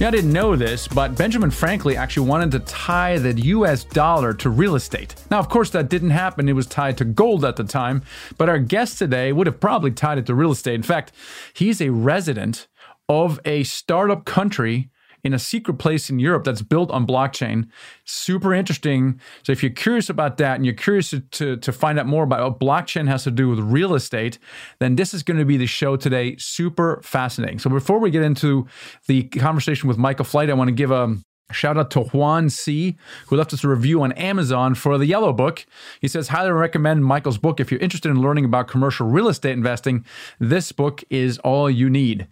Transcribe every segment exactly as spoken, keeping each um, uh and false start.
Yeah, I didn't know this, but Benjamin Franklin actually wanted to tie the U S dollar to real estate. Now, of course, that didn't happen. It was tied to gold at the time, but our guest today would have probably tied it to real estate. In fact, he's a resident of a startup country in a secret place in Europe that's built on blockchain. Super interesting. So if you're curious about that and you're curious to, to, to find out more about what blockchain has to do with real estate, then this is going to be the show today. Super fascinating. So before we get into the conversation with Michael Flight, I want to give a shout out to Juan C, who left us a review on Amazon for the Yellow Book. He says, highly recommend Michael's book. If you're interested in learning about commercial real estate investing, this book is all you need.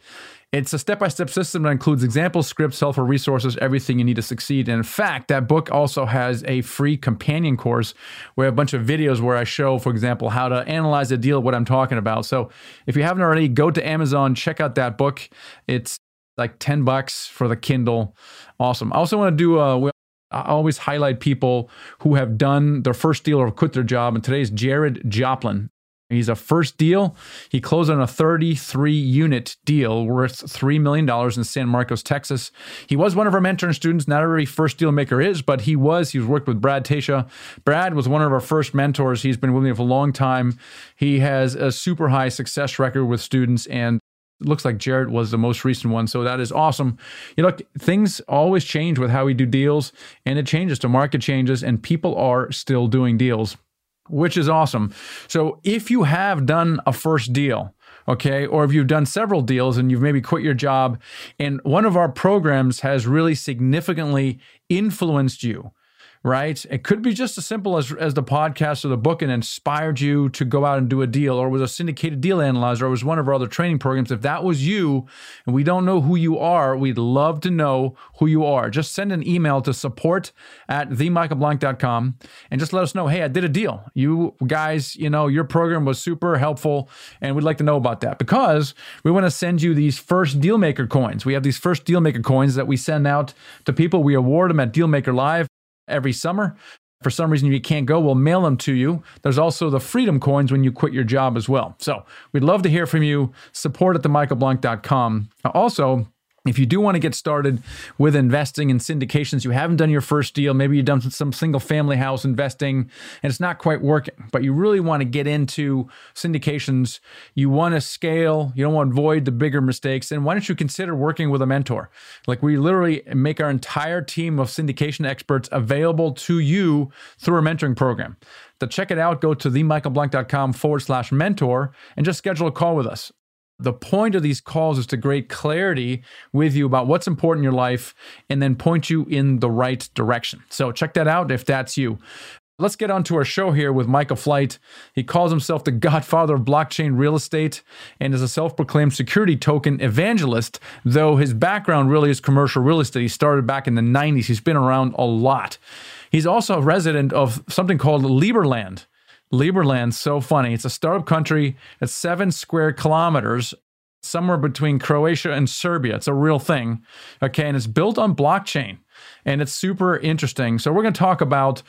It's a step-by-step system that includes examples, scripts, helpful resources, everything you need to succeed. And in fact, that book also has a free companion course where a bunch of videos where I show, for example, how to analyze a deal, what I'm talking about. So if you haven't already, go to Amazon, check out that book. It's like ten bucks for the Kindle. Awesome. I also want to do a... I always highlight people who have done their first deal or quit their job. And today's Jared Joplin. He's a first deal. He closed on a thirty-three unit deal worth three million dollars in San Marcos, Texas. He was one of our mentoring students. Not every first deal maker is, but he was. He's worked with Brad Tasha. Brad was one of our first mentors. He's been with me for a long time. He has a super high success record with students, and it looks like Jared was the most recent one. So that is awesome. You know, things always change with how we do deals, and it changes. The market changes, and people are still doing deals, which is awesome. So if you have done a first deal, okay, or if you've done several deals and you've maybe quit your job, and one of our programs has really significantly influenced you, right? It could be just as simple as, as the podcast or the book, and inspired you to go out and do a deal, or was a syndicated deal analyzer, or was one of our other training programs. If that was you, and we don't know who you are, we'd love to know who you are. Just send an email to support at the michael blank dot com and just let us know, hey, I did a deal. You guys, you know, your program was super helpful, and we'd like to know about that, because we want to send you these first Dealmaker coins. We have these first Dealmaker coins that we send out to people. We award them at Dealmaker Live every summer. For some reason, if you can't go, we'll mail them to you. There's also the Freedom Coins when you quit your job as well. So we'd love to hear from you. Support at the michael blank dot com. Also, if you do want to get started with investing in syndications, you haven't done your first deal, maybe you've done some single family house investing and it's not quite working, but you really want to get into syndications, you want to scale, you don't want to avoid the bigger mistakes, then why don't you consider working with a mentor? Like, we literally make our entire team of syndication experts available to you through our mentoring program. To check it out, go to themichaelblank.com forward slash mentor and just schedule a call with us. The point of these calls is to create clarity with you about what's important in your life and then point you in the right direction. So check that out if that's you. Let's get on to our show here with Michael Flight. He calls himself the godfather of blockchain real estate and is a self-proclaimed security token evangelist, though his background really is commercial real estate. He started back in the nineties. He's been around a lot. He's also a resident of something called Liberland. Liberland, so funny. It's a startup country at seven square kilometers, somewhere between Croatia and Serbia. It's a real thing, okay? And it's built on blockchain, and it's super interesting. So we're going to talk about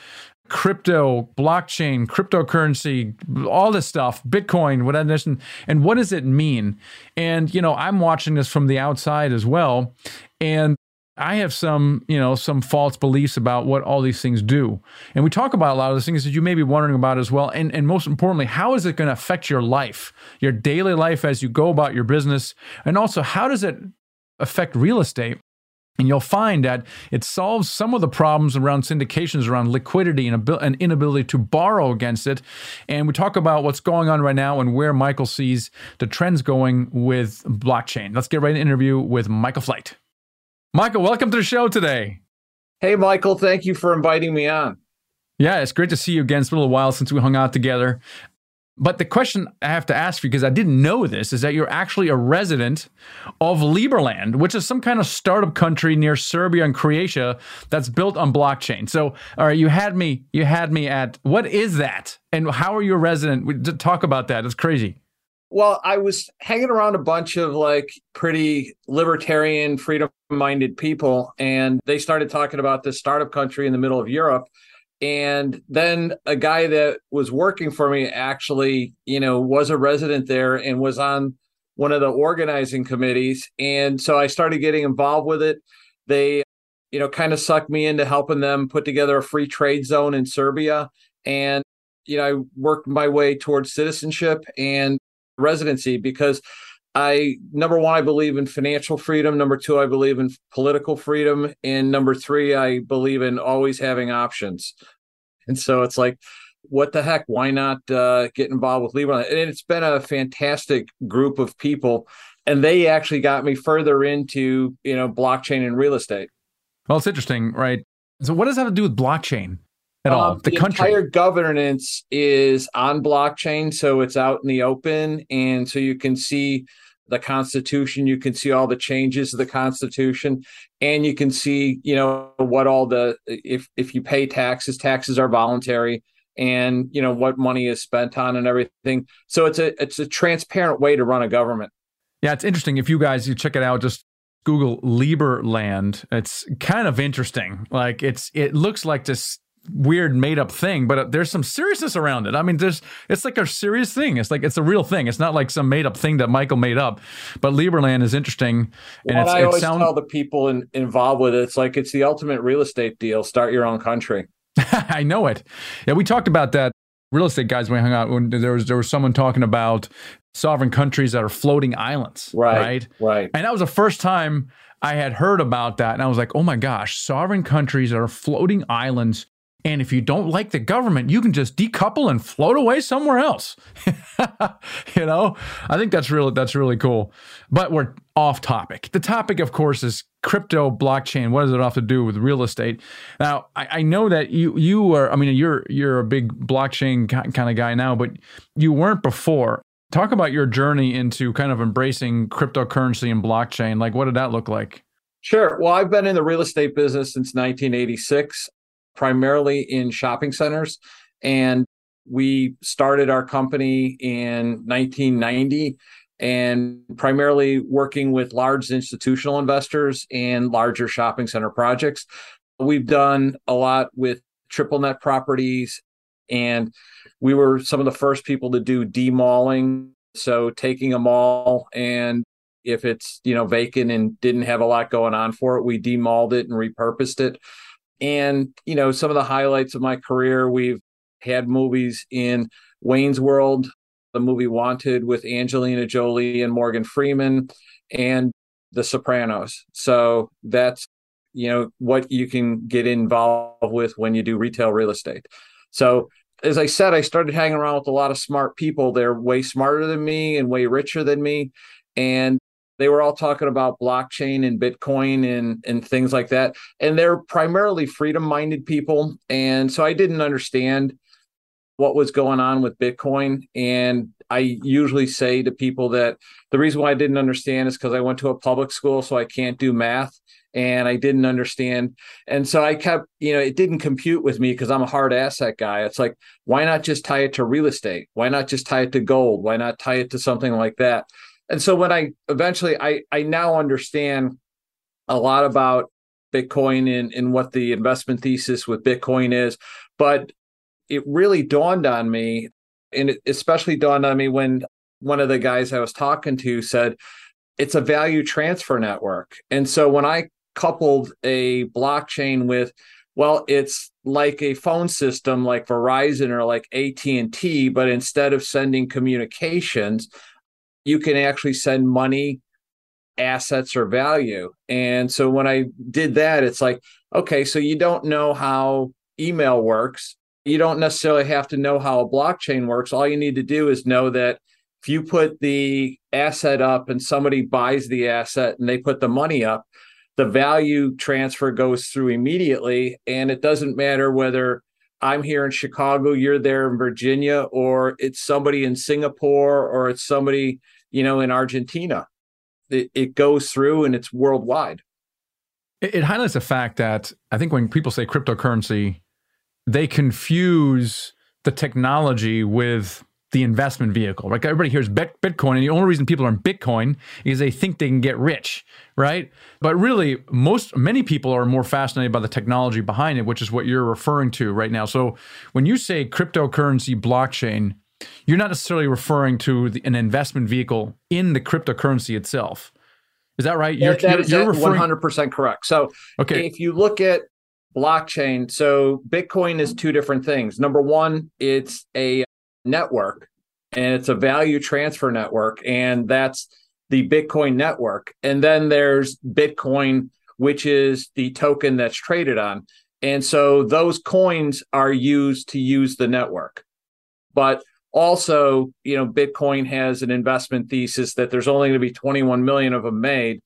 crypto, blockchain, cryptocurrency, all this stuff, Bitcoin, what I mentioned, and what does it mean? And, you know, I'm watching this from the outside as well, and I have some, you know, some false beliefs about what all these things do. And we talk about a lot of those things that you may be wondering about as well. And, and most importantly, how is it going to affect your life, your daily life as you go about your business? And also, how does it affect real estate? And you'll find that it solves some of the problems around syndications, around liquidity and, abil- and inability to borrow against it. And we talk about what's going on right now and where Michael sees the trends going with blockchain. Let's get right into the interview with Michael Flight. Michael, welcome to the show today. Hey, Michael, thank you for inviting me on. Yeah, it's great to see you again. It's been a little while since we hung out together. But the question I have to ask, because I didn't know this, is that you're actually a resident of Liberland, which is some kind of startup country near Serbia and Croatia that's built on blockchain. So, all right, you had me, you had me at, what is that? And how are you a resident? We, talk about that. It's crazy. Well, I was hanging around a bunch of like pretty libertarian, freedom-minded people, and they started talking about this startup country in the middle of Europe. And then a guy that was working for me actually, you know, was a resident there and was on one of the organizing committees. And so I started getting involved with it. They, you know, kind of sucked me into helping them put together a free trade zone in Serbia. And, you know, I worked my way towards citizenship and residency because I, number one, I believe in financial freedom. Number two, I believe in political freedom. And number three, I believe in always having options. And so it's like, what the heck? Why not uh, get involved with Liberland? And it's been a fantastic group of people. And they actually got me further into, you know, blockchain and real estate. Well, it's interesting, right? So what does that have to do with blockchain at um, all? The, the country. Entire governance is on blockchain. So it's out in the open. And so you can see the Constitution, you can see all the changes to the Constitution, and you can see, you know, what all the, if if you pay taxes, taxes are voluntary, and, you know, what money is spent on and everything. So it's a, it's a transparent way to run a government. Yeah, it's interesting. If you guys, you check it out, just Google Liberland. It's kind of interesting. Like it's, it looks like this weird made up thing, but there's some seriousness around it. I mean, there's, it's like a serious thing. It's like, it's a real thing. It's not like some made up thing that Michael made up, but Liberland is interesting. And well, it's, I it always sound... tell the people in, involved with it, it's like, it's the ultimate real estate deal. Start your own country. I know it. Yeah. We talked about that. Real estate guys, when we hung out, when there was, there was someone talking about sovereign countries that are floating islands. Right. Right. right. And that was the first time I had heard about that. And I was like, oh my gosh, sovereign countries that are floating islands. And if you don't like the government, you can just decouple and float away somewhere else. You know, I think that's really, that's really cool. But we're off topic. The topic, of course, is crypto, blockchain. What does it have to do with real estate? Now, I, I know that you you are, I mean, you're you're a big blockchain kind of guy now, but you weren't before. Talk about your journey into kind of embracing cryptocurrency and blockchain. Like, what did that look like? Sure. Well, I've been in the real estate business since nineteen eighty-six. Primarily in shopping centers. And we started our company in nineteen ninety and primarily working with large institutional investors and larger shopping center projects. We've done a lot with triple net properties, and we were some of the first people to do demalling. So taking a mall, and if it's, you know, vacant and didn't have a lot going on for it, we demalled it and repurposed it. And, you know, some of the highlights of my career, we've had movies in Wayne's World, the movie Wanted with Angelina Jolie and Morgan Freeman, and The Sopranos. So that's, you know, what you can get involved with when you do retail real estate. So as I said, I started hanging around with a lot of smart people. They're way smarter than me and way richer than me. And they were all talking about blockchain and Bitcoin and, and things like that. And they're primarily freedom-minded people. And so I didn't understand what was going on with Bitcoin. And I usually say to people that the reason why I didn't understand is because I went to a public school, so I can't do math. And I didn't understand. And so I kept, you know, it didn't compute with me because I'm a hard asset guy. It's like, why not just tie it to real estate? Why not just tie it to gold? Why not tie it to something like that? And so when I eventually, I, I now understand a lot about Bitcoin and, and what the investment thesis with Bitcoin is, but it really dawned on me, and it especially dawned on me when one of the guys I was talking to said, it's a value transfer network. And so when I coupled a blockchain with, well, it's like a phone system like Verizon or like A T and T, but instead of sending communications, you can actually send money, assets, or value. And so when I did that, it's like, okay, so you don't know how email works. You don't necessarily have to know how a blockchain works. All you need to do is know that if you put the asset up and somebody buys the asset and they put the money up, the value transfer goes through immediately. And it doesn't matter whether I'm here in Chicago, you're there in Virginia, or it's somebody in Singapore, or it's somebody, you know, in Argentina. It, it goes through and it's worldwide. It, it highlights the fact that I think when people say cryptocurrency, they confuse the technology with the investment vehicle. Like everybody hears Bitcoin, and the only reason people are in Bitcoin is they think they can get rich, right? But really, most many people are more fascinated by the technology behind it, which is what you're referring to right now. So when you say cryptocurrency blockchain, you're not necessarily referring to the, an investment vehicle in the cryptocurrency itself. Is that right? You're, that, that is you're referring... one hundred percent correct. So okay. If you look at blockchain, so Bitcoin is two different things. Number one, it's a network, and it's a value transfer network, and that's the Bitcoin network. And then there's Bitcoin, which is the token that's traded on. And so those coins are used to use the network. But also, you know, Bitcoin has an investment thesis that there's only going to be twenty-one million of them made.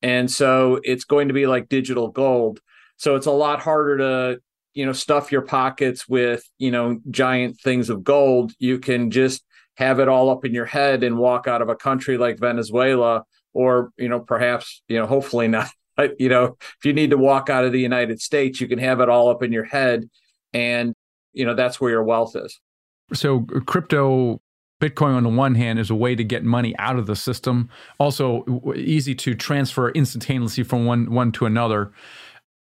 And so it's going to be like digital gold. So it's a lot harder to, you know, stuff your pockets with, you know, giant things of gold. You can just have it all up in your head and walk out of a country like Venezuela, or, you know, perhaps, you know, hopefully not, you know, if you need to walk out of the United States, you can have it all up in your head. And, you know, that's where your wealth is. So crypto, Bitcoin on the one hand is a way to get money out of the system. Also easy to transfer instantaneously from one, one to another.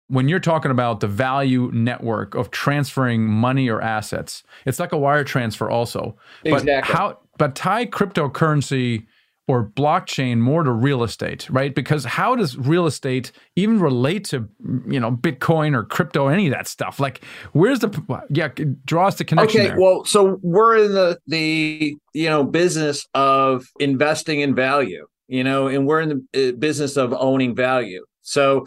When you're talking about the value network of transferring money or assets, it's like a wire transfer also. Exactly. But how, but tie cryptocurrency or blockchain more to real estate, right? Because how does real estate even relate to, you know, Bitcoin or crypto, any of that stuff? Like, where's the, yeah, draw us the connection okay, there. Well, so we're in the, the, you know, business of investing in value, you know, and we're in the business of owning value. So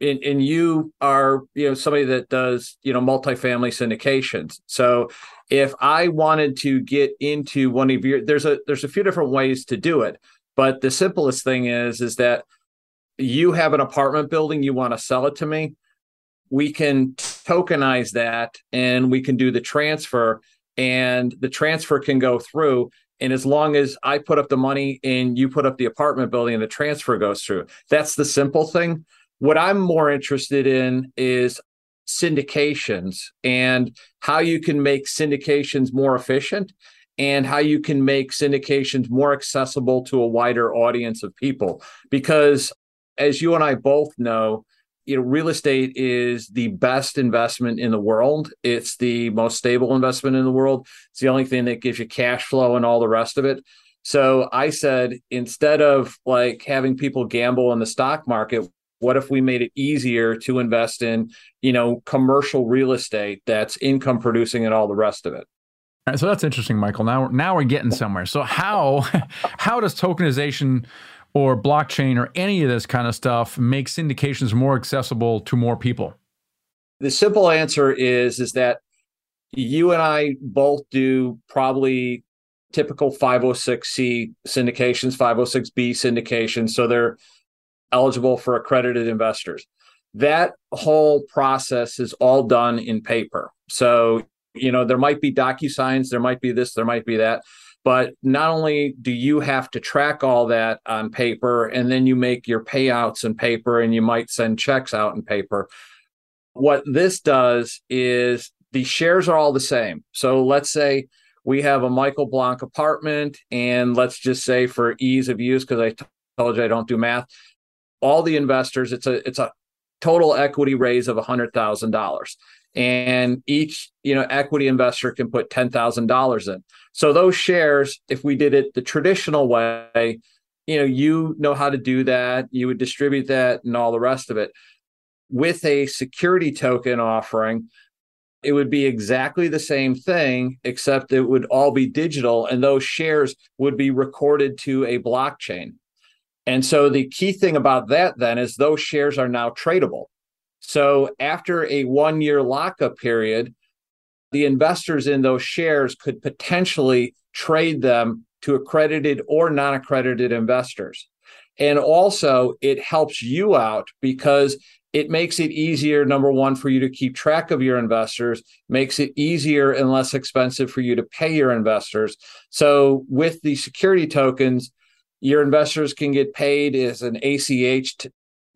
And, and you are, you know, somebody that does, you know, multifamily syndications. So if I wanted to get into one of your, there's a there's a few different ways to do it. But the simplest thing is, is that you have an apartment building, you want to sell it to me. We can tokenize that and we can do the transfer, and the transfer can go through. And as long as I put up the money and you put up the apartment building, and the transfer goes through. That's the simple thing. What I'm more interested in is syndications, and how you can make syndications more efficient, and how you can make syndications more accessible to a wider audience of people. Because as you and I both know, you know, real estate is the best investment in the world. It's the most stable investment in the world. It's the only thing that gives you cash flow and all the rest of it. So I said, instead of like having people gamble in the stock market, what if we made it easier to invest in, you know, commercial real estate that's income producing and all the rest of it? All right, so that's interesting, Michael. Now, now we're getting somewhere. So how how does tokenization or blockchain or any of this kind of stuff make syndications more accessible to more people? The simple answer is, is that you and I both do probably typical five oh six C syndications, five oh six B syndications. So they're eligible for accredited investors. That whole process is all done in paper. So, you know, there might be DocuSigns, there might be this, there might be that. But not only do you have to track all that on paper, and then you make your payouts in paper, and you might send checks out in paper. What this does is the shares are all the same. So let's say we have a Michael Blank apartment, and let's just say for ease of use, because I t- told you I don't do math, all the investors, it's a it's a total equity raise of one hundred thousand dollars. And each, you know, equity investor can put ten thousand dollars in. So those shares, if we did it the traditional way, you know, you know how to do that. You would distribute that and all the rest of it. With a security token offering, it would be exactly the same thing, except it would all be digital, and those shares would be recorded to a blockchain. And so the key thing about that then is those shares are now tradable. So after a one-year lockup period, the investors in those shares could potentially trade them to accredited or non-accredited investors. And also it helps you out, because it makes it easier, number one, for you to keep track of your investors, makes it easier and less expensive for you to pay your investors. So with the security tokens, your investors can get paid as an A C H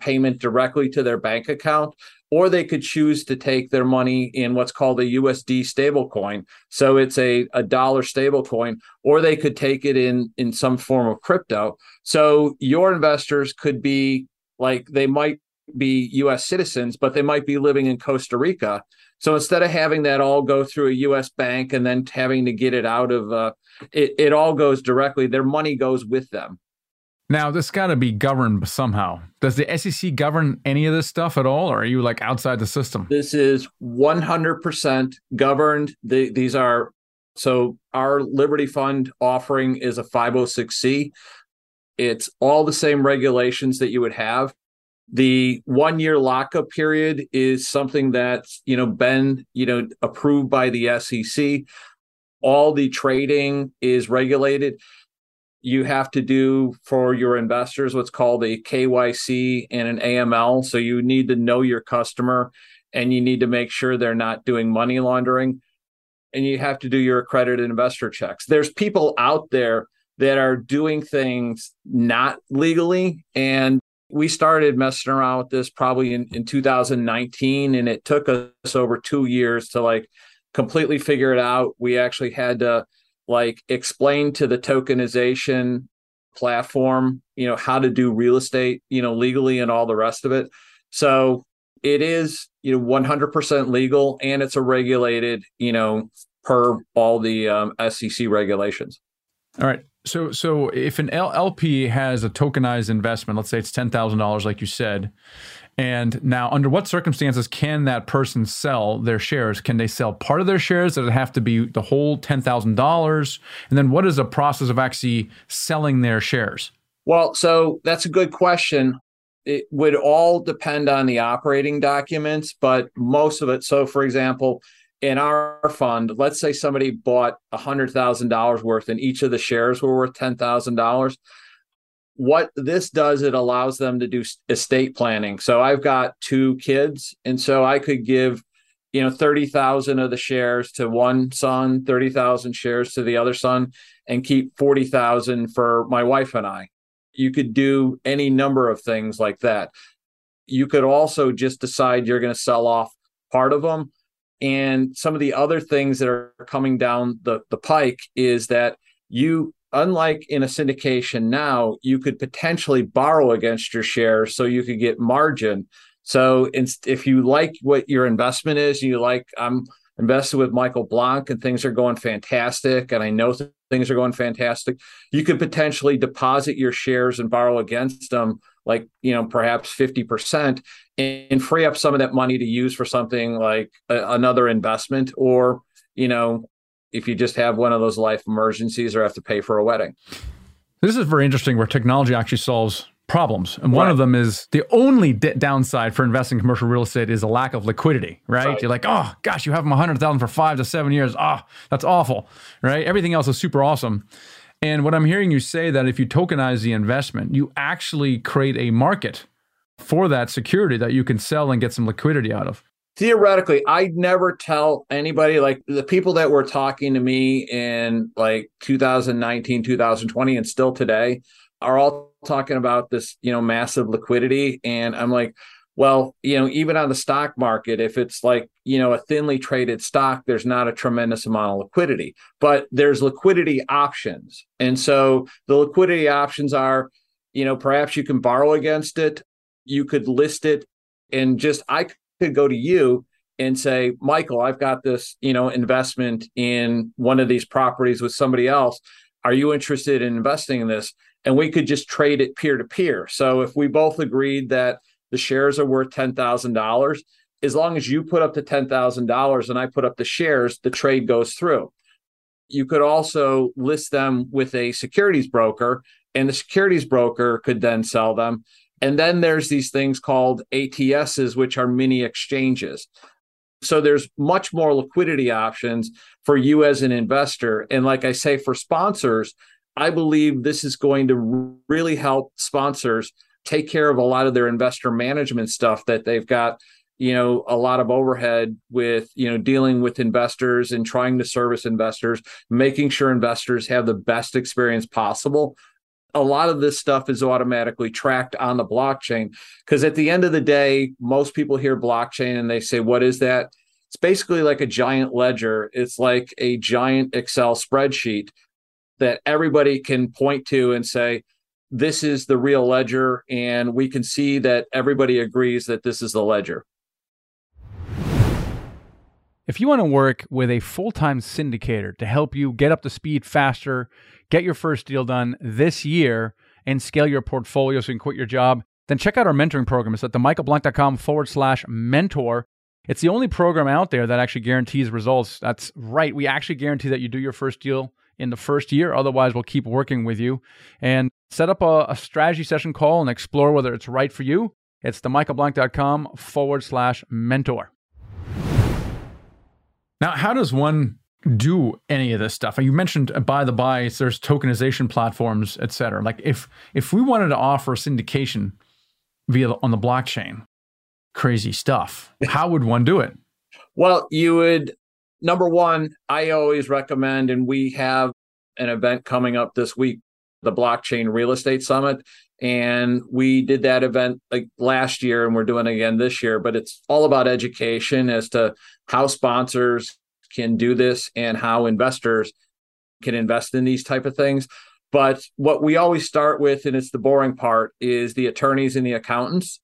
payment directly to their bank account, or they could choose to take their money in what's called a U S D stablecoin. So it's a, a dollar stablecoin, or they could take it in, in some form of crypto. So your investors could be like, they might be U S citizens, but they might be living in Costa Rica. So instead of having that all go through a U S bank and then having to get it out of, uh, it, it all goes directly, their money goes with them. Now, this got to be governed somehow. Does the S E C govern any of this stuff at all, or are you like outside the system? This is one hundred percent governed. The, these are, so our Liberty Fund offering is a five oh six c. It's all the same regulations that you would have. The one-year lockup period is something that's, you know, been, you know, approved by the S E C. All the trading is regulated. You have to do for your investors what's called a K Y C and an A M L. So you need to know your customer, and you need to make sure they're not doing money laundering. And you have to do your accredited investor checks. There's people out there that are doing things not legally, and we started messing around with this probably in, in two thousand nineteen, and it took us over two years to like completely figure it out. We actually had to like explain to the tokenization platform, you know, how to do real estate, you know, legally and all the rest of it. So it is, you know, one hundred percent legal, and it's a regulated, you know, per all the um, S E C regulations. All right. So so if an L P has a tokenized investment, let's say it's ten thousand dollars, like you said, and now under what circumstances can that person sell their shares? Can they sell part of their shares? Does it have to be the whole ten thousand dollars? And then what is the process of actually selling their shares? Well, so that's a good question. It would all depend on the operating documents, but most of it. So for example, in our fund, let's say somebody bought one hundred thousand dollars worth and each of the shares were worth ten thousand dollars. What this does, it allows them to do estate planning. So I've got two kids, and so I could give, you know, thirty thousand of the shares to one son, thirty thousand shares to the other son, and keep forty thousand for my wife and I. You could do any number of things like that. You could also just decide you're going to sell off part of them. And some of the other things that are coming down the, the pike is that you, unlike in a syndication now, you could potentially borrow against your shares so you could get margin. So if you like what your investment is, you like, I'm invested with Michael Blank and things are going fantastic, and I know things are going fantastic, you could potentially deposit your shares and borrow against them, like, you know, perhaps fifty percent, and free up some of that money to use for something like a, another investment, or, you know, if you just have one of those life emergencies or have to pay for a wedding. This is very interesting where technology actually solves problems. And right. One of them is the only d- downside for investing in commercial real estate is a lack of liquidity, right? right? You're like, oh gosh, you have them one hundred thousand for five to seven years. Oh, that's awful, right? Everything else is super awesome. And what I'm hearing you say that if you tokenize the investment, you actually create a market for that security that you can sell and get some liquidity out of. Theoretically, I'd never tell anybody, like the people that were talking to me in like two thousand nineteen, two thousand twenty, and still today are all talking about this, you know, massive liquidity. And I'm like, well, you know, even on the stock market, if it's like, you know, a thinly traded stock, there's not a tremendous amount of liquidity, but there's liquidity options. And so the liquidity options are, you know, perhaps you can borrow against it. You could list it, and just, I could go to you and say, Michael, I've got this, you know, investment in one of these properties with somebody else. Are you interested in investing in this? And we could just trade it peer to peer. So if we both agreed that the shares are worth ten thousand dollars, as long as you put up the ten thousand dollars and I put up the shares, the trade goes through. You could also list them with a securities broker, and the securities broker could then sell them. And then there's these things called A T Ss, which are mini exchanges. So there's much more liquidity options for you as an investor. And like I say, for sponsors, I believe this is going to really help sponsors take care of a lot of their investor management stuff that they've got, you know, a lot of overhead with, you know, dealing with investors and trying to service investors, making sure investors have the best experience possible. A lot of this stuff is automatically tracked on the blockchain, because at the end of the day, most people hear blockchain and they say, what is that? It's basically like a giant ledger. It's like a giant Excel spreadsheet that everybody can point to and say, this is the real ledger. And we can see that everybody agrees that this is the ledger. If you want to work with a full-time syndicator to help you get up to speed faster, get your first deal done this year, and scale your portfolio so you can quit your job, then check out our mentoring program. It's at themichaelblank.com forward slash mentor. It's the only program out there that actually guarantees results. That's right. We actually guarantee that you do your first deal in the first year. Otherwise, we'll keep working with you. And set up a, a strategy session call and explore whether it's right for you. It's themichaelblank.com forward slash mentor. Now, how does one do any of this stuff? You mentioned by the by, there's tokenization platforms, et cetera. Like if if we wanted to offer syndication via on the blockchain, crazy stuff, how would one do it? Well, you would, number one, I always recommend, and we have an event coming up this week, the Blockchain Real Estate Summit. And we did that event like last year, and we're doing it again this year, but it's all about education as to how sponsors can do this and how investors can invest in these type of things. But what we always start with, and it's the boring part, is the attorneys and the accountants.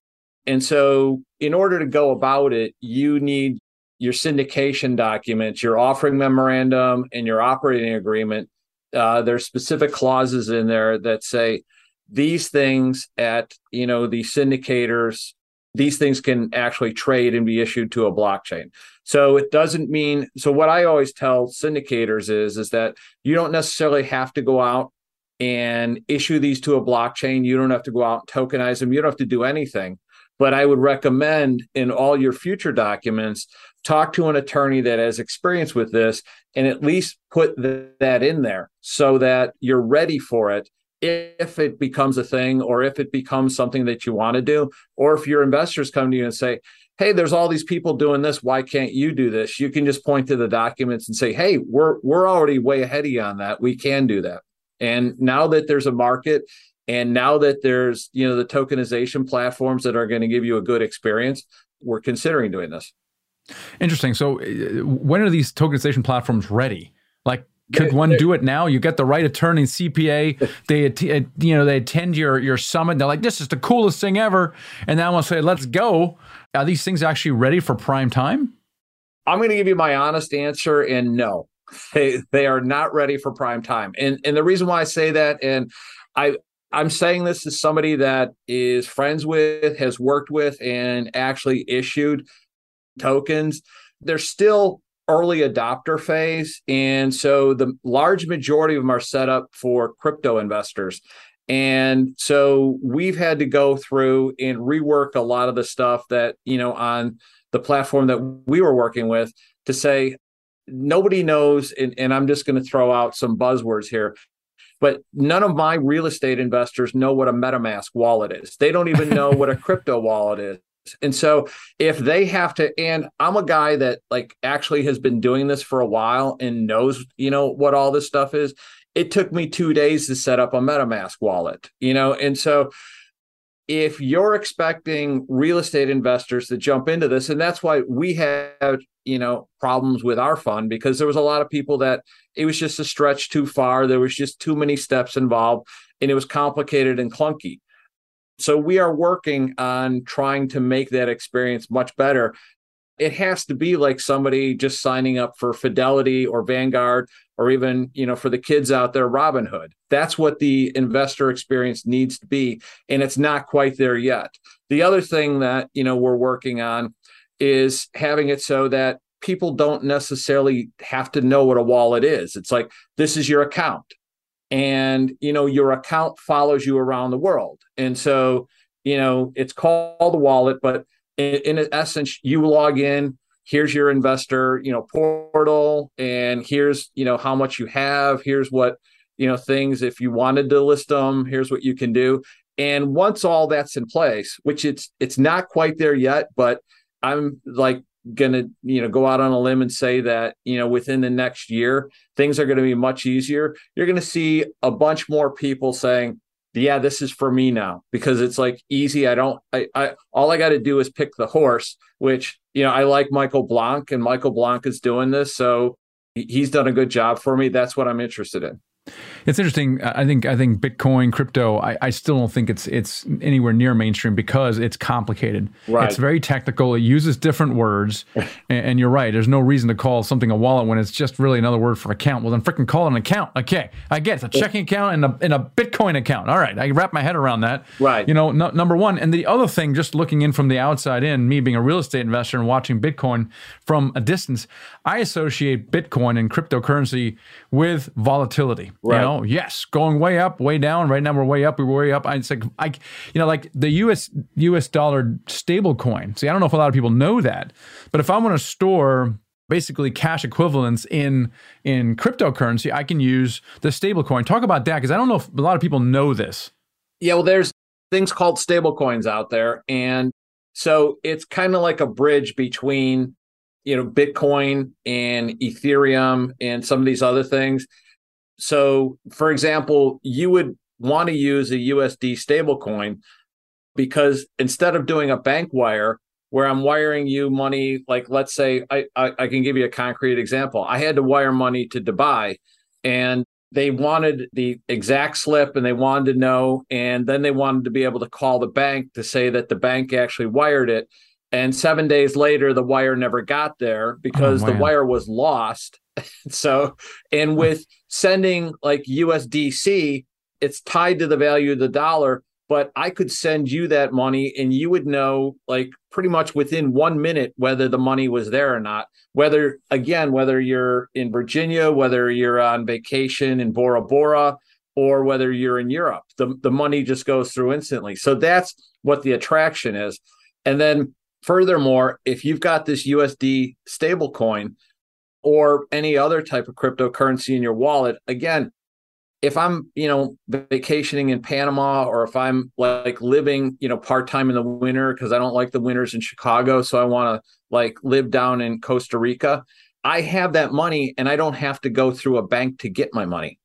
And so in order to go about it, you need your syndication documents, your offering memorandum, and your operating agreement. Uh, there's specific clauses in there that say, these things at, you know, the syndicators, these things can actually trade and be issued to a blockchain. So it doesn't mean, so what I always tell syndicators is, is that you don't necessarily have to go out and issue these to a blockchain. You don't have to go out and tokenize them. You don't have to do anything. But I would recommend in all your future documents, talk to an attorney that has experience with this and at least put th- that in there so that you're ready for it. If it becomes a thing, or if it becomes something that you want to do, or if your investors come to you and say, hey, there's all these people doing this, why can't you do this? You can just point to the documents and say, hey, we're we're already way ahead of you on that. We can do that. And now that there's a market, and now that there's, you know, the tokenization platforms that are going to give you a good experience, we're considering doing this. Interesting. So when are these tokenization platforms ready? Like, could one do it now? You get the right attorney, C P A. They, you know, they attend your your summit. They're like, this is the coolest thing ever. And now I'll say, let's go. Are these things actually ready for prime time? I'm going to give you my honest answer, and no, they they are not ready for prime time. And and the reason why I say that, and I I'm saying this as somebody that is friends with, has worked with, and actually issued tokens. They're still early adopter phase. And so the large majority of them are set up for crypto investors. And so we've had to go through and rework a lot of the stuff that, you know, on the platform that we were working with to say, nobody knows. And, and I'm just going to throw out some buzzwords here, but none of my real estate investors know what a MetaMask wallet is. They don't even know what a crypto wallet is. And so if they have to, and I'm a guy that like actually has been doing this for a while and knows, you know, what all this stuff is, it took me two days to set up a MetaMask wallet, you know, and so if you're expecting real estate investors to jump into this, and that's why we have, you know, problems with our fund, because there was a lot of people that it was just a stretch too far. There was just too many steps involved and it was complicated and clunky. So we are working on trying to make that experience much better. It has to be like somebody just signing up for Fidelity or Vanguard, or even, you know, for the kids out there, Robinhood. That's what the investor experience needs to be. And it's not quite there yet. The other thing that, you know, we're working on is having it so that people don't necessarily have to know what a wallet is. It's like, this is your account. And, you know, your account follows you around the world. And so, you know, it's called a wallet, but in, in essence, you log in, here's your investor, you know, portal, and here's, you know, how much you have, here's what, you know, things, if you wanted to list them, here's what you can do. And once all that's in place, which it's it's not quite there yet, but I'm like going to, you know, go out on a limb and say that, you know, within the next year, things are going to be much easier. You're going to see a bunch more people saying, yeah, this is for me now, because it's like easy. I don't, I, I, all I got to do is pick the horse, which, you know, I like Michael Blank, and Michael Blank is doing this. So he's done a good job for me. That's what I'm interested in. It's interesting. I think I think Bitcoin, crypto, I, I still don't think it's it's anywhere near mainstream because it's complicated. Right. It's very technical. It uses different words. and, and you're right. There's no reason to call something a wallet when it's just really another word for account. Well, then freaking call it an account. Okay. I get it. It's a checking account and a, and a Bitcoin account. All right. I wrap my head around that. Right. You know, no, number one. And the other thing, just looking in from the outside in, me being a real estate investor and watching Bitcoin from a distance, I associate Bitcoin and cryptocurrency with volatility. Right. You know, yes, going way up, way down. Right now we're way up. We were way up. I like, I, you know, like the U S U S dollar stable coin. See, I don't know if a lot of people know that, but if I want to store basically cash equivalents in in cryptocurrency, I can use the stable coin. Talk about that, because I don't know if a lot of people know this. Yeah, well, there's things called stable coins out there, and so it's kind of like a bridge between, you know, Bitcoin and Ethereum and some of these other things. So, for example, you would want to use a U S D stablecoin because instead of doing a bank wire where I'm wiring you money, like let's say I, I, I can give you a concrete example. I had to wire money to Dubai, and they wanted the exact slip, and they wanted to know, and then they wanted to be able to call the bank to say that the bank actually wired it. And seven days later, the wire never got there because oh, the wire was lost. So, and with sending like U S D C, it's tied to the value of the dollar, but I could send you that money and you would know like pretty much within one minute whether the money was there or not. Whether, again, whether you're in Virginia, whether you're on vacation in Bora Bora, or whether you're in Europe, the, the money just goes through instantly. So that's what the attraction is. And then furthermore, if you've got this U S D stablecoin or any other type of cryptocurrency in your wallet, again, if I'm, you know, vacationing in Panama, or if I'm like living, you know, part-time in the winter because I don't like the winters in Chicago, so I want to like live down in Costa Rica, I have that money and I don't have to go through a bank to get my money.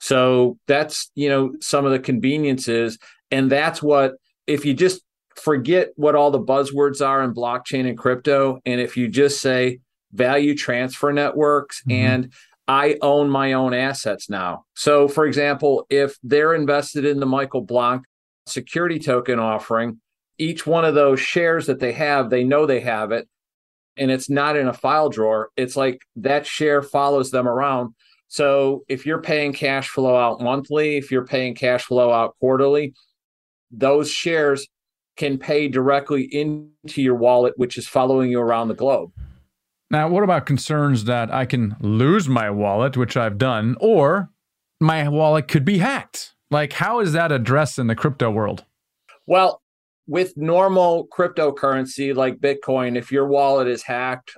So that's, you know, some of the conveniences. And that's what, if you just forget what all the buzzwords are in blockchain and crypto, and if you just say value transfer networks, mm-hmm. and I own my own assets now. So, for example, if they're invested in the Michael Blank security token offering, each one of those shares that they have, they know they have it, and it's not in a file drawer. It's like that share follows them around. So if you're paying cash flow out monthly, if you're paying cash flow out quarterly, those shares can pay directly into your wallet, which is following you around the globe. Now, what about concerns that I can lose my wallet, which I've done, or my wallet could be hacked? Like, how is that addressed in the crypto world? Well, with normal cryptocurrency like Bitcoin, if your wallet is hacked,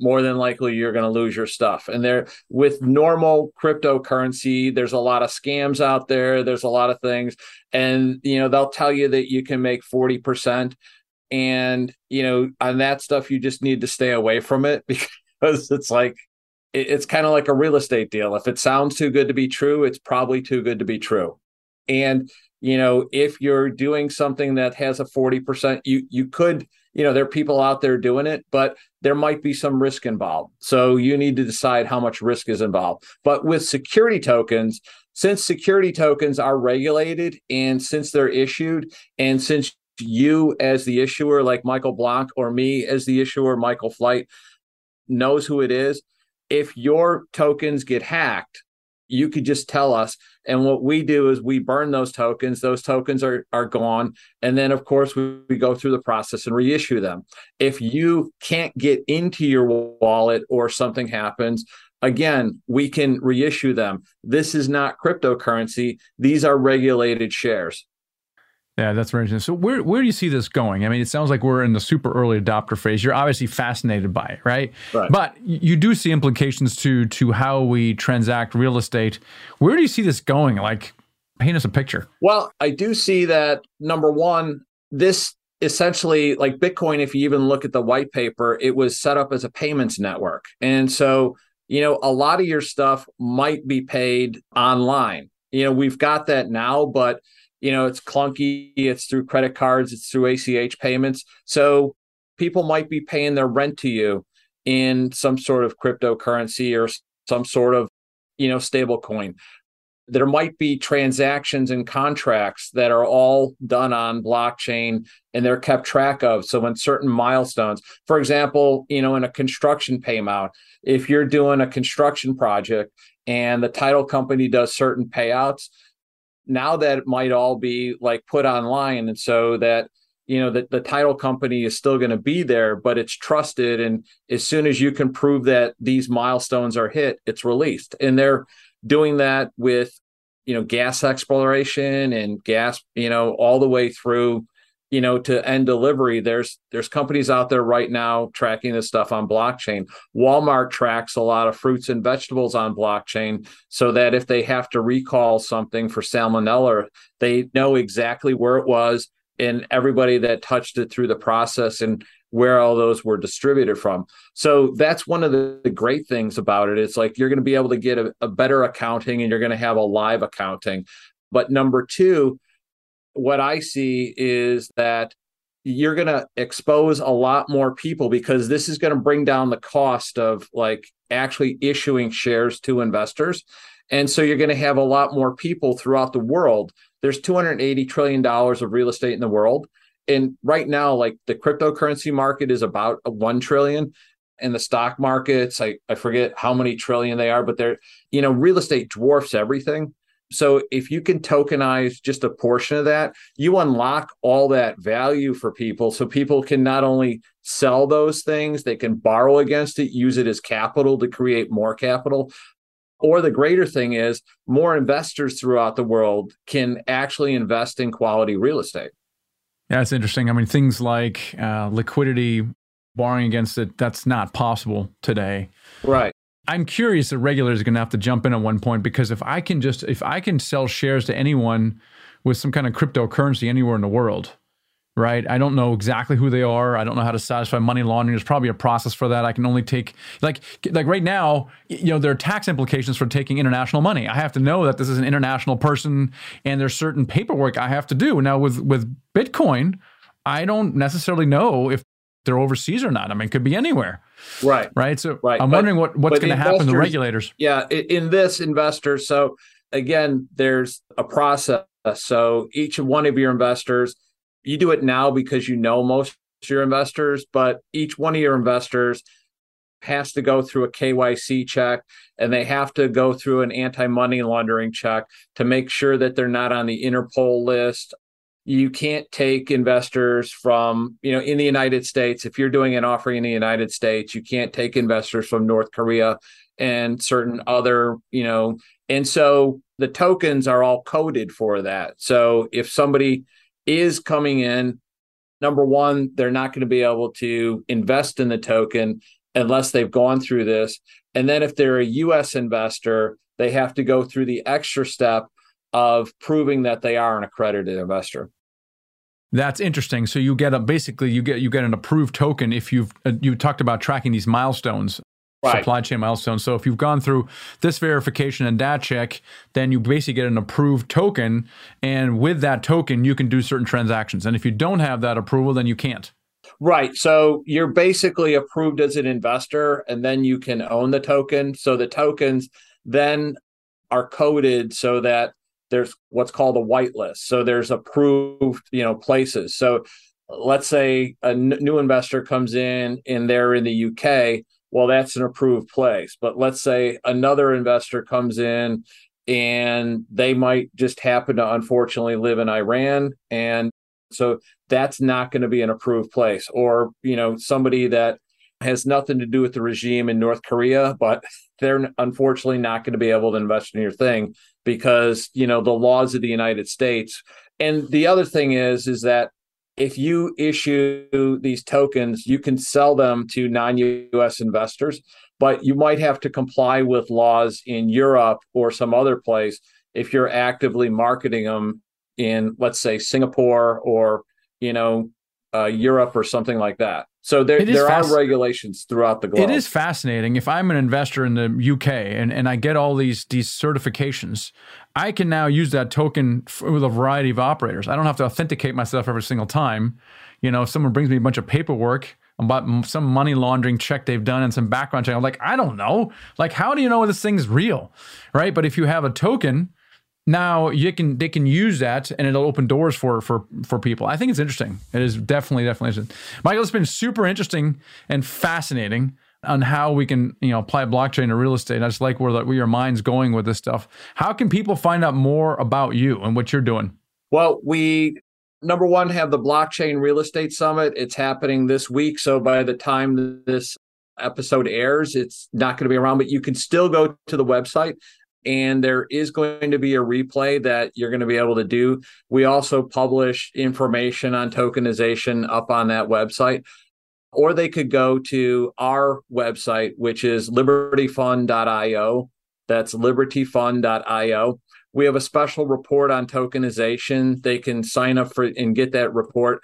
more than likely you're going to lose your stuff. And there, with normal cryptocurrency, there's a lot of scams out there. There's a lot of things. And, you know, they'll tell you that you can make forty percent. And, you know, on that stuff, you just need to stay away from it, because it's like, it, it's kind of like a real estate deal. If it sounds too good to be true, it's probably too good to be true. And, you know, if you're doing something that has a forty percent, you, you could, you know, there are people out there doing it, but there might be some risk involved. So you need to decide how much risk is involved. But with security tokens, since security tokens are regulated, and since they're issued, and since you as the issuer, like Michael Blank, or me as the issuer, Michael Flight, knows who it is, if your tokens get hacked, you could just tell us. And what we do is we burn those tokens. Those tokens are, are gone. And then, of course, we, we go through the process and reissue them. If you can't get into your wallet or something happens, again, we can reissue them. This is not cryptocurrency. These are regulated shares. Yeah, that's very interesting. So where where do you see this going? I mean, it sounds like we're in the super early adopter phase. You're obviously fascinated by it, right? Right. But you do see implications to to how we transact real estate. Where do you see this going? Like, paint us a picture. Well, I do see that, number one, this essentially, like Bitcoin, if you even look at the white paper, it was set up as a payments network. And so, you know, a lot of your stuff might be paid online. You know, we've got that now, but, you know, it's clunky. It's through credit cards. It's through A C H payments. So people might be paying their rent to you in some sort of cryptocurrency or some sort of, you know, stable coin. There might be transactions and contracts that are all done on blockchain and they're kept track of. So when certain milestones, for example, you know, in a construction payout, if you're doing a construction project and the title company does certain payouts, now that it might all be like put online. And so that, you know, that the title company is still going to be there, but it's trusted. And as soon as you can prove that these milestones are hit, it's released. And they're doing that with, you know, gas exploration and gas, you know, all the way through, you know, to end delivery. There's there's companies out there right now tracking this stuff on blockchain. Walmart tracks a lot of fruits and vegetables on blockchain so that if they have to recall something for salmonella, they know exactly where it was and everybody that touched it through the process and where all those were distributed from. So that's one of the, the great things about it. It's like you're going to be able to get a, a better accounting and you're going to have a live accounting. But number two, what I see is that you're going to expose a lot more people because this is going to bring down the cost of like actually issuing shares to investors. And so you're going to have a lot more people throughout the world. There's two hundred eighty trillion dollars of real estate in the world. And right now, like the cryptocurrency market is about one trillion dollars and the stock markets, I, I forget how many trillion they are, but they're, you know, real estate dwarfs everything. So if you can tokenize just a portion of that, you unlock all that value for people. So people can not only sell those things, they can borrow against it, use it as capital to create more capital. Or the greater thing is more investors throughout the world can actually invest in quality real estate. Yeah, it's interesting. I mean, things like uh, liquidity, borrowing against it, that's not possible today. Right. I'm curious that regulators are going to have to jump in at one point, because if I can just, if I can sell shares to anyone with some kind of cryptocurrency anywhere in the world, right? I don't know exactly who they are. I don't know how to satisfy money laundering. There's probably a process for that. I can only take, like, like right now, you know, there are tax implications for taking international money. I have to know that this is an international person and there's certain paperwork I have to do. Now with, with Bitcoin, I don't necessarily know if they're overseas or not. I mean, it could be anywhere. Right. Right. So right. I'm but, wondering what, what's going to happen to regulators. Yeah. In this investors. So again, there's a process. So each one of your investors, you do it now because you know most of your investors, but each one of your investors has to go through a K Y C check and they have to go through an anti-money laundering check to make sure that they're not on the Interpol list. You can't take investors from, you know, in the United States, if you're doing an offering in the United States, you can't take investors from North Korea and certain other, you know, and so the tokens are all coded for that. So if somebody is coming in, number one, they're not going to be able to invest in the token unless they've gone through this. And then if they're a U S investor, they have to go through the extra step of proving that they are an accredited investor. That's interesting. So you get a basically you get you get an approved token if you've uh, you talked about tracking these milestones, right. Supply chain milestones. So if you've gone through this verification and that check, then you basically get an approved token, and with that token you can do certain transactions. And if you don't have that approval, then you can't. Right. So you're basically approved as an investor, and then you can own the token. So the tokens then are coded so that there's what's called a whitelist. So there's approved, you know, places. So let's say a n- new investor comes in and they're in the U K. Well, that's an approved place. But let's say another investor comes in and they might just happen to unfortunately live in Iran. And so that's not going to be an approved place. Or, you know, somebody that has nothing to do with the regime in North Korea, but they're unfortunately not going to be able to invest in your thing because, you know, the laws of the United States. And the other thing is, is that if you issue these tokens, you can sell them to non-U S investors, but you might have to comply with laws in Europe or some other place if you're actively marketing them in, let's say, Singapore or, you know, uh, Europe or something like that. So there, there are regulations throughout the globe. It is fascinating. If I'm an investor in the U K and, and I get all these, these certifications, I can now use that token for, with a variety of operators. I don't have to authenticate myself every single time. You know, if someone brings me a bunch of paperwork about some money laundering check they've done and some background check, I'm like, I don't know. Like, how do you know this thing's real, right? But if you have a token, now you can they can use that, and it'll open doors for for for people. I think it's interesting. It is definitely definitely interesting. Michael, it's been super interesting and fascinating on how we can, you know, apply blockchain to real estate. I just like where, the, where your mind's going with this stuff. How can people find out more about you and what you're doing? Well, we number one have the Blockchain Real Estate Summit. It's happening this week, so by the time this episode airs, it's not going to be around. But you can still go to the website. And there is going to be a replay that you're going to be able to do. We also publish information on tokenization up on that website. Or they could go to our website, which is liberty fund dot io. That's liberty fund dot io. We have a special report on tokenization. They can sign up for and get that report.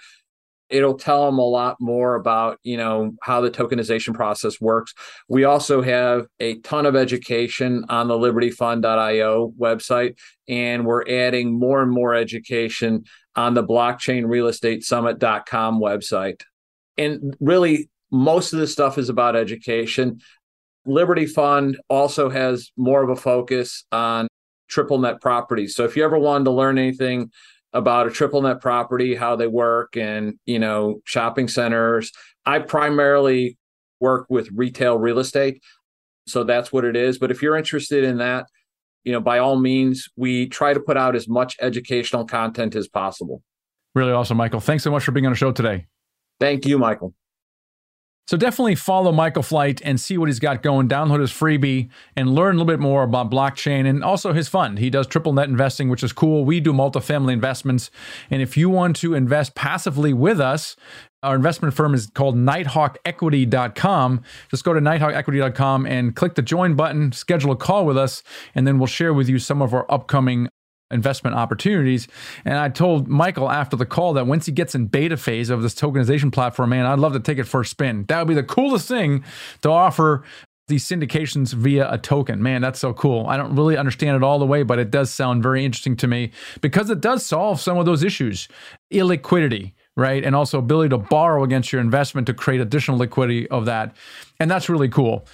It'll tell them a lot more about, you know, how the tokenization process works. We also have a ton of education on the liberty fund dot io website, and we're adding more and more education on the blockchain real estate summit dot com website. And really, most of this stuff is about education. Liberty Fund also has more of a focus on triple net properties. So if you ever wanted to learn anything about a triple net property, how they work, and, you know, shopping centers. I primarily work with retail real estate, so that's what it is. But if you're interested in that, you know, by all means, we try to put out as much educational content as possible. Really awesome, Michael. Thanks so much for being on the show today. Thank you, Michael. So definitely follow Michael Flight and see what he's got going. Download his freebie and learn a little bit more about blockchain and also his fund. He does triple net investing, which is cool. We do multifamily investments. And if you want to invest passively with us, our investment firm is called nighthawk equity dot com. Just go to nighthawk equity dot com and click the join button, schedule a call with us, and then we'll share with you some of our upcoming investment opportunities. And I told Michael after the call that once he gets in beta phase of this tokenization platform, man, I'd love to take it for a spin. That would be the coolest thing, to offer these syndications via a token. Man, that's so cool. I don't really understand it all the way, but it does sound very interesting to me because it does solve some of those issues. Illiquidity, right? And also ability to borrow against your investment to create additional liquidity of that. And that's really cool.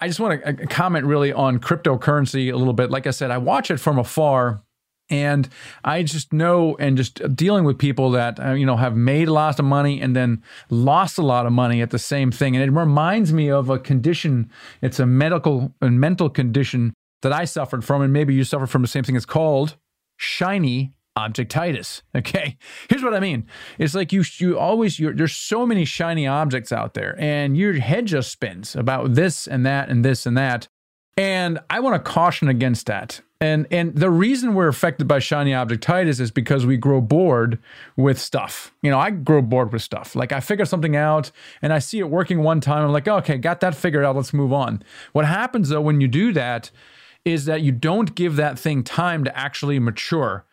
I just want to comment really on cryptocurrency a little bit. Like I said, I watch it from afar. And I just know, and just dealing with people that, you know, have made lots of money and then lost a lot of money at the same thing. And it reminds me of a condition. It's a medical and mental condition that I suffered from, and maybe you suffer from the same thing. It's called shiny objectitis. Okay. Here's what I mean. It's like you, you always, you're, there's so many shiny objects out there, and your head just spins about this and that and this and that. And I want to caution against that. And and the reason we're affected by shiny objectitis is because we grow bored with stuff. You know, I grow bored with stuff. Like, I figure something out and I see it working one time. I'm like, oh, okay, got that figured out. Let's move on. What happens though when you do that is that you don't give that thing time to actually mature.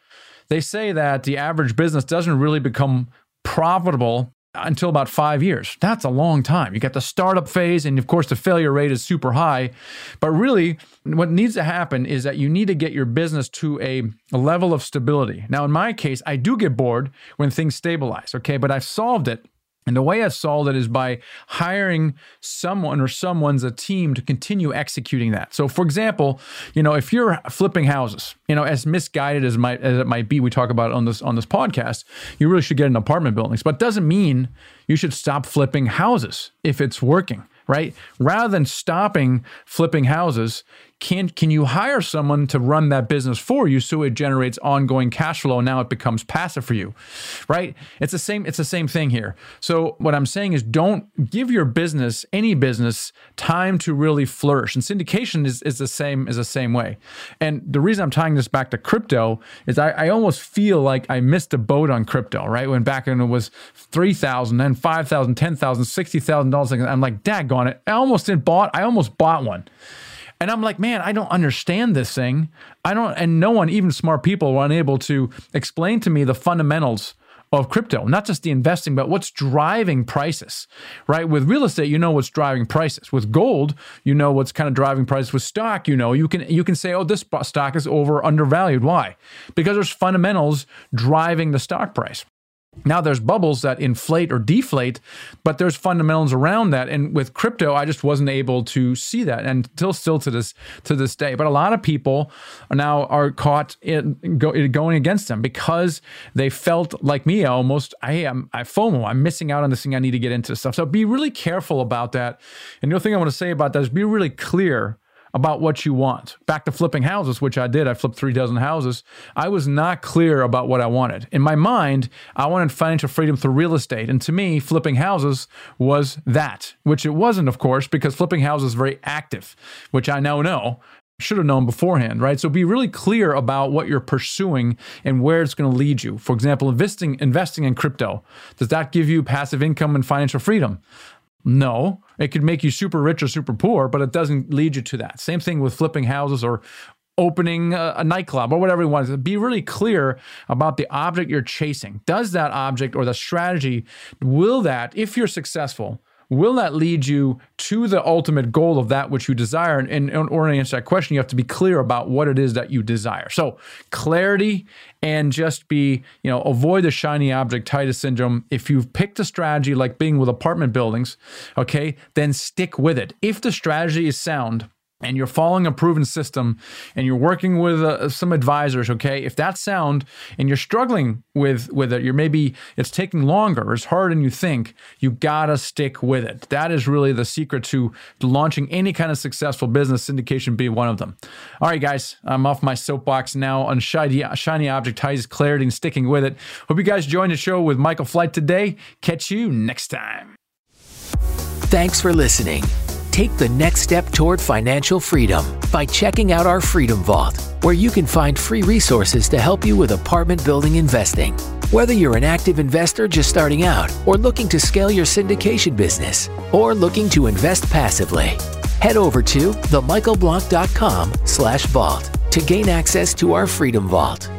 They say that the average business doesn't really become profitable until about five years. That's a long time. You got the startup phase, and of course the failure rate is super high. But really what needs to happen is that you need to get your business to a, a level of stability. Now, in my case, I do get bored when things stabilize, okay? But I've solved it. And the way I've solved it is by hiring someone or someone's a team to continue executing that. So for example, you know, if you're flipping houses, you know, as misguided as might as it might be, we talk about it on this on this podcast, you really should get in apartment buildings. But it doesn't mean you should stop flipping houses if it's working, right? Rather than stopping flipping houses, can can you hire someone to run that business for you so it generates ongoing cash flow? Now it becomes passive for you, right? It's the same, it's the same thing here. So what I'm saying is, don't give your business, any business, time to really flourish. And syndication is, is the same is the same way. And the reason I'm tying this back to crypto is I, I almost feel like I missed a boat on crypto, right? When back when it was three thousand dollars, then five thousand dollars, ten thousand dollars, sixty thousand dollars, I'm like, daggone it. I almost didn't bought, I almost bought one. And I'm like, man, I don't understand this thing. I don't, and no one, even smart people, were unable to explain to me the fundamentals of crypto, not just the investing, but what's driving prices, right? With real estate, you know what's driving prices. With gold, you know what's kind of driving prices. With stock, you know, you can you can say, oh, this stock is over or undervalued. Why? Because there's fundamentals driving the stock price. Now there's bubbles that inflate or deflate, but there's fundamentals around that. And with crypto, I just wasn't able to see that until still to this to this day. But a lot of people are now are caught in, go, in going against them because they felt like me almost, hey, I'm, I FOMO, I'm missing out on this thing, I need to get into stuff. So be really careful about that. And the other thing I want to say about that is be really clear about what you want. Back to flipping houses, which I did. I flipped three dozen houses. I was not clear about what I wanted. In my mind, I wanted financial freedom through real estate. And to me, flipping houses was that, which it wasn't, of course, because flipping houses is very active, which I now know. Should have known beforehand, right? So be really clear about what you're pursuing and where it's going to lead you. For example, investing, investing in crypto. Does that give you passive income and financial freedom? No, it could make you super rich or super poor, but it doesn't lead you to that. Same thing with flipping houses or opening a, a nightclub or whatever it was. Be really clear about the object you're chasing. Does that object or the strategy, will that, if you're successful, will that lead you to the ultimate goal of that which you desire? And, and in order to answer that question, you have to be clear about what it is that you desire. So clarity, and just be, you know, avoid the shiny object Titus syndrome. If you've picked a strategy like being with apartment buildings, okay, then stick with it. If the strategy is sound, and you're following a proven system, and you're working with uh, some advisors, okay, if that's sound and you're struggling with, with it, you're maybe, it's taking longer, or it's harder than you think, you gotta stick with it. That is really the secret to launching any kind of successful business, syndication being one of them. All right, guys, I'm off my soapbox now on shiny, shiny object, ties, clarity, and sticking with it. Hope you guys joined the show with Michael Flight today. Catch you next time. Thanks for listening. Take the next step toward financial freedom by checking out our Freedom Vault, where you can find free resources to help you with apartment building investing. Whether you're an active investor just starting out, or looking to scale your syndication business, or looking to invest passively, head over to the michael blank dot com slash vault to gain access to our Freedom Vault.